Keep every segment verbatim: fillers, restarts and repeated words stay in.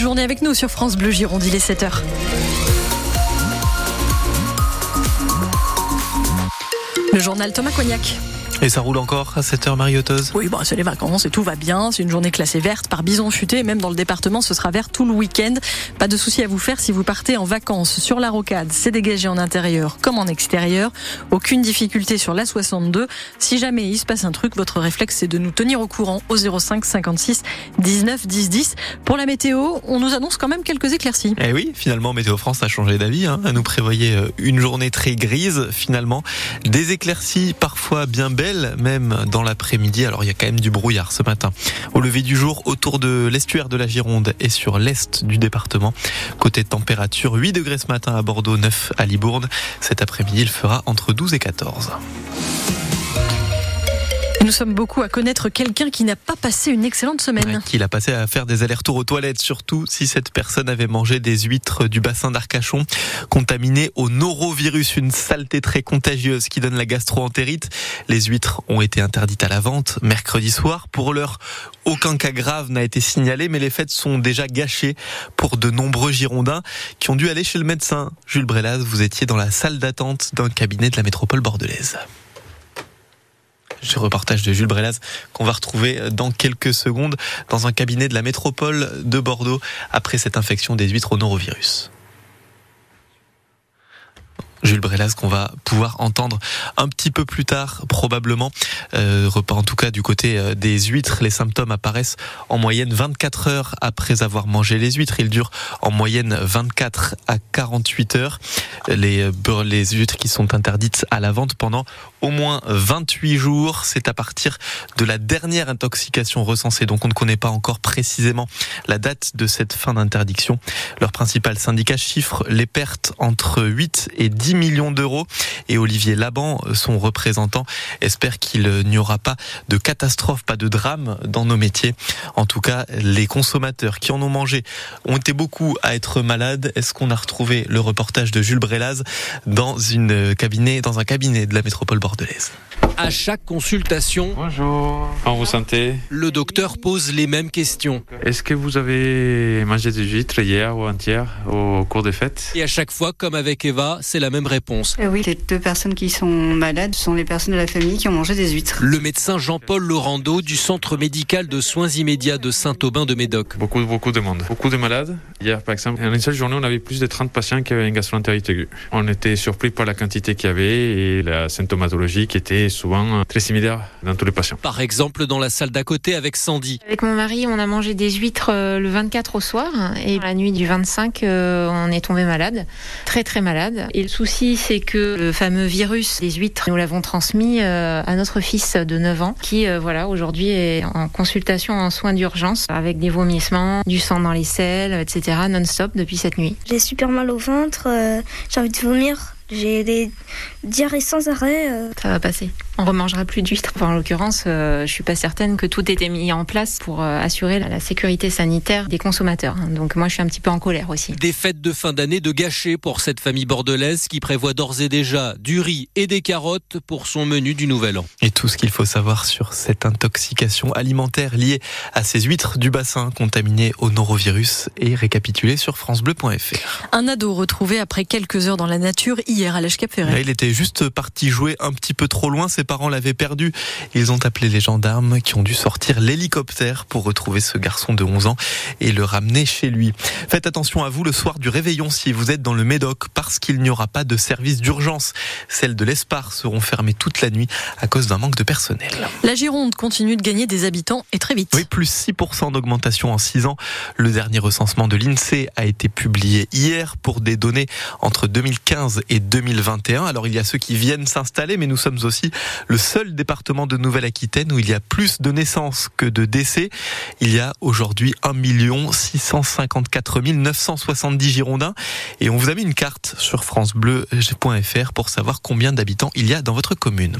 votre journée avec nous sur France Bleu Gironde, il est sept heures. Le journal Thomas Cognac. Et ça roule encore à cette heure, Marie-Auteuse ? Oui, bon, c'est les vacances et tout va bien. C'est une journée classée verte par Bison Futé. Même dans le département, ce sera vert tout le week-end. Pas de souci à vous faire si vous partez en vacances sur la rocade. C'est dégagé en intérieur comme en extérieur. Aucune difficulté sur l'A soixante-deux. Si jamais il se passe un truc, votre réflexe, c'est de nous tenir au courant au zéro cinq cinquante-six dix-neuf dix dix. Pour la météo, on nous annonce quand même quelques éclaircies. Eh oui, finalement, Météo France a changé d'avis. Hein. Elle nous prévoyait une journée très grise, finalement. Des éclaircies parfois bien belles, même dans l'après-midi. Alors il y a quand même du brouillard ce matin. Au lever du jour, autour de l'estuaire de la Gironde et sur l'est du département. Côté température, huit degrés ce matin à Bordeaux, neuf à Libourne. Cet après-midi, il fera entre douze et quatorze. Nous sommes beaucoup à connaître quelqu'un qui n'a pas passé une excellente semaine. Ouais, qui l'a passé à faire des allers-retours aux toilettes, surtout si cette personne avait mangé des huîtres du bassin d'Arcachon, contaminées au norovirus, une saleté très contagieuse qui donne la gastro-entérite. Les huîtres ont été interdites à la vente mercredi soir. Pour l'heure, aucun cas grave n'a été signalé, mais les fêtes sont déjà gâchées pour de nombreux Girondins qui ont dû aller chez le médecin. Jules Brélaz, vous étiez dans la salle d'attente d'un cabinet de la métropole bordelaise. Ce reportage de Jules Brélaz qu'on va retrouver dans quelques secondes dans un cabinet de la métropole de Bordeaux après cette infection des huîtres au norovirus. Jules Brélaz qu'on va pouvoir entendre un petit peu plus tard probablement. Euh, repas en tout cas du côté des huîtres, les symptômes apparaissent en moyenne vingt-quatre heures après avoir mangé les huîtres. Ils durent en moyenne vingt-quatre à quarante-huit heures. Les, les huîtres qui sont interdites à la vente pendant au moins vingt-huit jours. C'est à partir de la dernière intoxication recensée. Donc on ne connaît pas encore précisément la date de cette fin d'interdiction. Leur principal syndicat chiffre les pertes entre huit et dix millions d'euros. Et Olivier Laban, son représentant, espère qu'il n'y aura pas de catastrophe, pas de drame dans nos métiers. En tout cas, les consommateurs qui en ont mangé ont été beaucoup à être malades. Est-ce qu'on a retrouvé le reportage de Jules Brélaz dans, une cabinet, dans un cabinet de la métropole bordelaise ? À chaque consultation, bonjour. En vous santé. Le docteur pose les mêmes questions. Est-ce que vous avez mangé des huîtres hier ou avant-hier au cours des fêtes ? Et à chaque fois, comme avec Eva, c'est la même réponse. Euh, oui, les deux personnes qui sont malades sont les personnes de la famille qui ont mangé des huîtres. Le médecin Jean-Paul Lorando du centre médical de soins immédiats de Saint-Aubin de Médoc. Beaucoup, beaucoup de monde. Beaucoup de malades. Hier, par exemple, en une seule journée, on avait plus de trente patients qui avaient une gastroentérite aiguë. On était surpris par la quantité qu'il y avait et la symptomatologie qui était souvent très similaire dans tous les patients. Par exemple, dans la salle d'à côté avec Sandy. Avec mon mari, on a mangé des huîtres le vingt-quatre au soir et la nuit du vingt-cinq, on est tombé malade. Très, très malade. Et le souci, c'est que le fameux virus des huîtres, nous l'avons transmis à notre fils de neuf ans qui, voilà, aujourd'hui est en consultation en soins d'urgence avec des vomissements, du sang dans les selles, et cetera non-stop depuis cette nuit. J'ai super mal au ventre, euh, j'ai envie de vomir. J'ai des diarrhées sans arrêt. Ça va passer. On ne remangera plus d'huîtres. Enfin, en l'occurrence, euh, je ne suis pas certaine que tout ait été mis en place pour euh, assurer la, la sécurité sanitaire des consommateurs. Donc moi, je suis un petit peu en colère aussi. Des fêtes de fin d'année de gâchés pour cette famille bordelaise qui prévoit d'ores et déjà du riz et des carottes pour son menu du Nouvel An. Et tout ce qu'il faut savoir sur cette intoxication alimentaire liée à ces huîtres du bassin contaminées au norovirus est récapitulé sur francebleu point fr. Un ado retrouvé après quelques heures dans la nature hier. Hier à l'âge Cap Ferret. Il était juste parti jouer un petit peu trop loin. Ses parents l'avaient perdu. Ils ont appelé les gendarmes qui ont dû sortir l'hélicoptère pour retrouver ce garçon de onze ans et le ramener chez lui. Faites attention à vous le soir du réveillon si vous êtes dans le Médoc parce qu'il n'y aura pas de service d'urgence. Celles de l'Espar seront fermées toute la nuit à cause d'un manque de personnel. La Gironde continue de gagner des habitants et très vite. Oui, plus six pour cent d'augmentation en six ans. Le dernier recensement de l'INSEE a été publié hier pour des données entre deux mille quinze et deux mille vingt et un. Alors il y a ceux qui viennent s'installer, mais nous sommes aussi le seul département de Nouvelle-Aquitaine où il y a plus de naissances que de décès. Il y a aujourd'hui un million six cent cinquante-quatre mille neuf cent soixante-dix Girondins. Et on vous a mis une carte sur francebleu point fr pour savoir combien d'habitants il y a dans votre commune.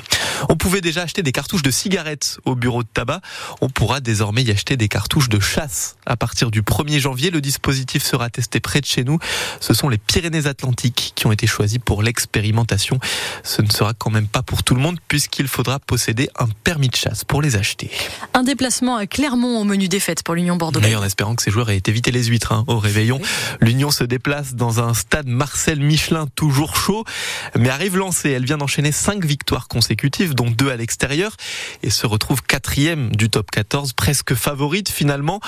On pouvait déjà acheter des cartouches de cigarettes au bureau de tabac. On pourra désormais y acheter des cartouches de chasse. À partir du premier janvier, le dispositif sera testé près de chez nous. Ce sont les Pyrénées-Atlantiques qui ont été choisis pour pour l'expérimentation. Ce ne sera quand même pas pour tout le monde puisqu'il faudra posséder un permis de chasse pour les acheter. Un déplacement à Clermont au menu des fêtes pour l'Union Bordeaux. D'ailleurs, en espérant que ces joueurs aient évité les huîtres hein, au réveillon. Oui. L'Union se déplace dans un stade Marcel-Michelin toujours chaud, mais arrive lancée. Elle vient d'enchaîner cinq victoires consécutives, dont deux à l'extérieur, et se retrouve quatrième du top quatorze, presque favorite finalement.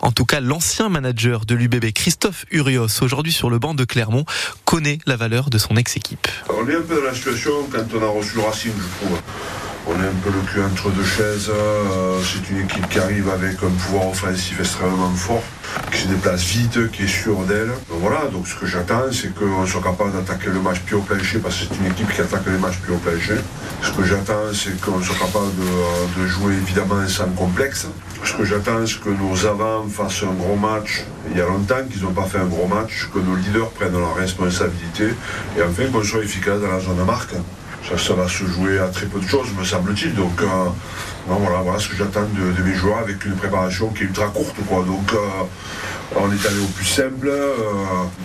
En tout cas, l'ancien manager de l'U B B, Christophe Urios, aujourd'hui sur le banc de Clermont, connaît la valeur de son ex-équipe. On est un peu dans la situation quand on a reçu le Racing, je trouve. On a un peu le cul entre deux chaises. C'est une équipe qui arrive avec un pouvoir offensif extrêmement fort, qui se déplace vite, qui est sûre d'elle. Donc voilà, donc ce que j'attends, c'est qu'on soit capable d'attaquer le match pied au plancher, parce que c'est une équipe qui attaque les matchs pied au plancher. Ce que j'attends, c'est qu'on soit capable de, de jouer évidemment sans complexe. Ce que j'attends, c'est que nos avants fassent un gros match. Il y a longtemps qu'ils n'ont pas fait un gros match, que nos leaders prennent leur responsabilité, et enfin qu'on soit efficace dans la zone de marque. Ça, ça va se jouer à très peu de choses, me semble-t-il. Donc, euh, non, voilà, voilà ce que j'attends de, de mes joueurs, avec une préparation qui est ultra courte, quoi. Donc, euh, on est allé au plus simple. Euh,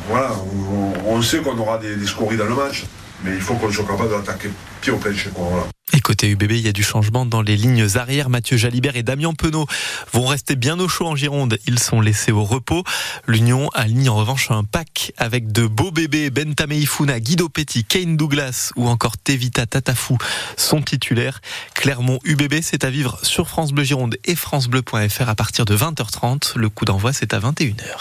voilà, on, on sait qu'on aura des, des scories dans le match, mais il faut qu'on soit capable d'attaquer pied au plancher, quoi. Voilà. Et côté U B B, il y a du changement dans les lignes arrières. Mathieu Jalibert et Damien Penaud vont rester bien au chaud en Gironde. Ils sont laissés au repos. L'Union aligne en revanche un pack avec de beaux bébés. Bentame Ifuna, Guido Petit, Kane Douglas ou encore Tevita Tatafou sont titulaires. Clermont U B B, c'est à vivre sur France Bleu Gironde et francebleu point fr à partir de vingt heures trente. Le coup d'envoi, c'est à vingt et une heures.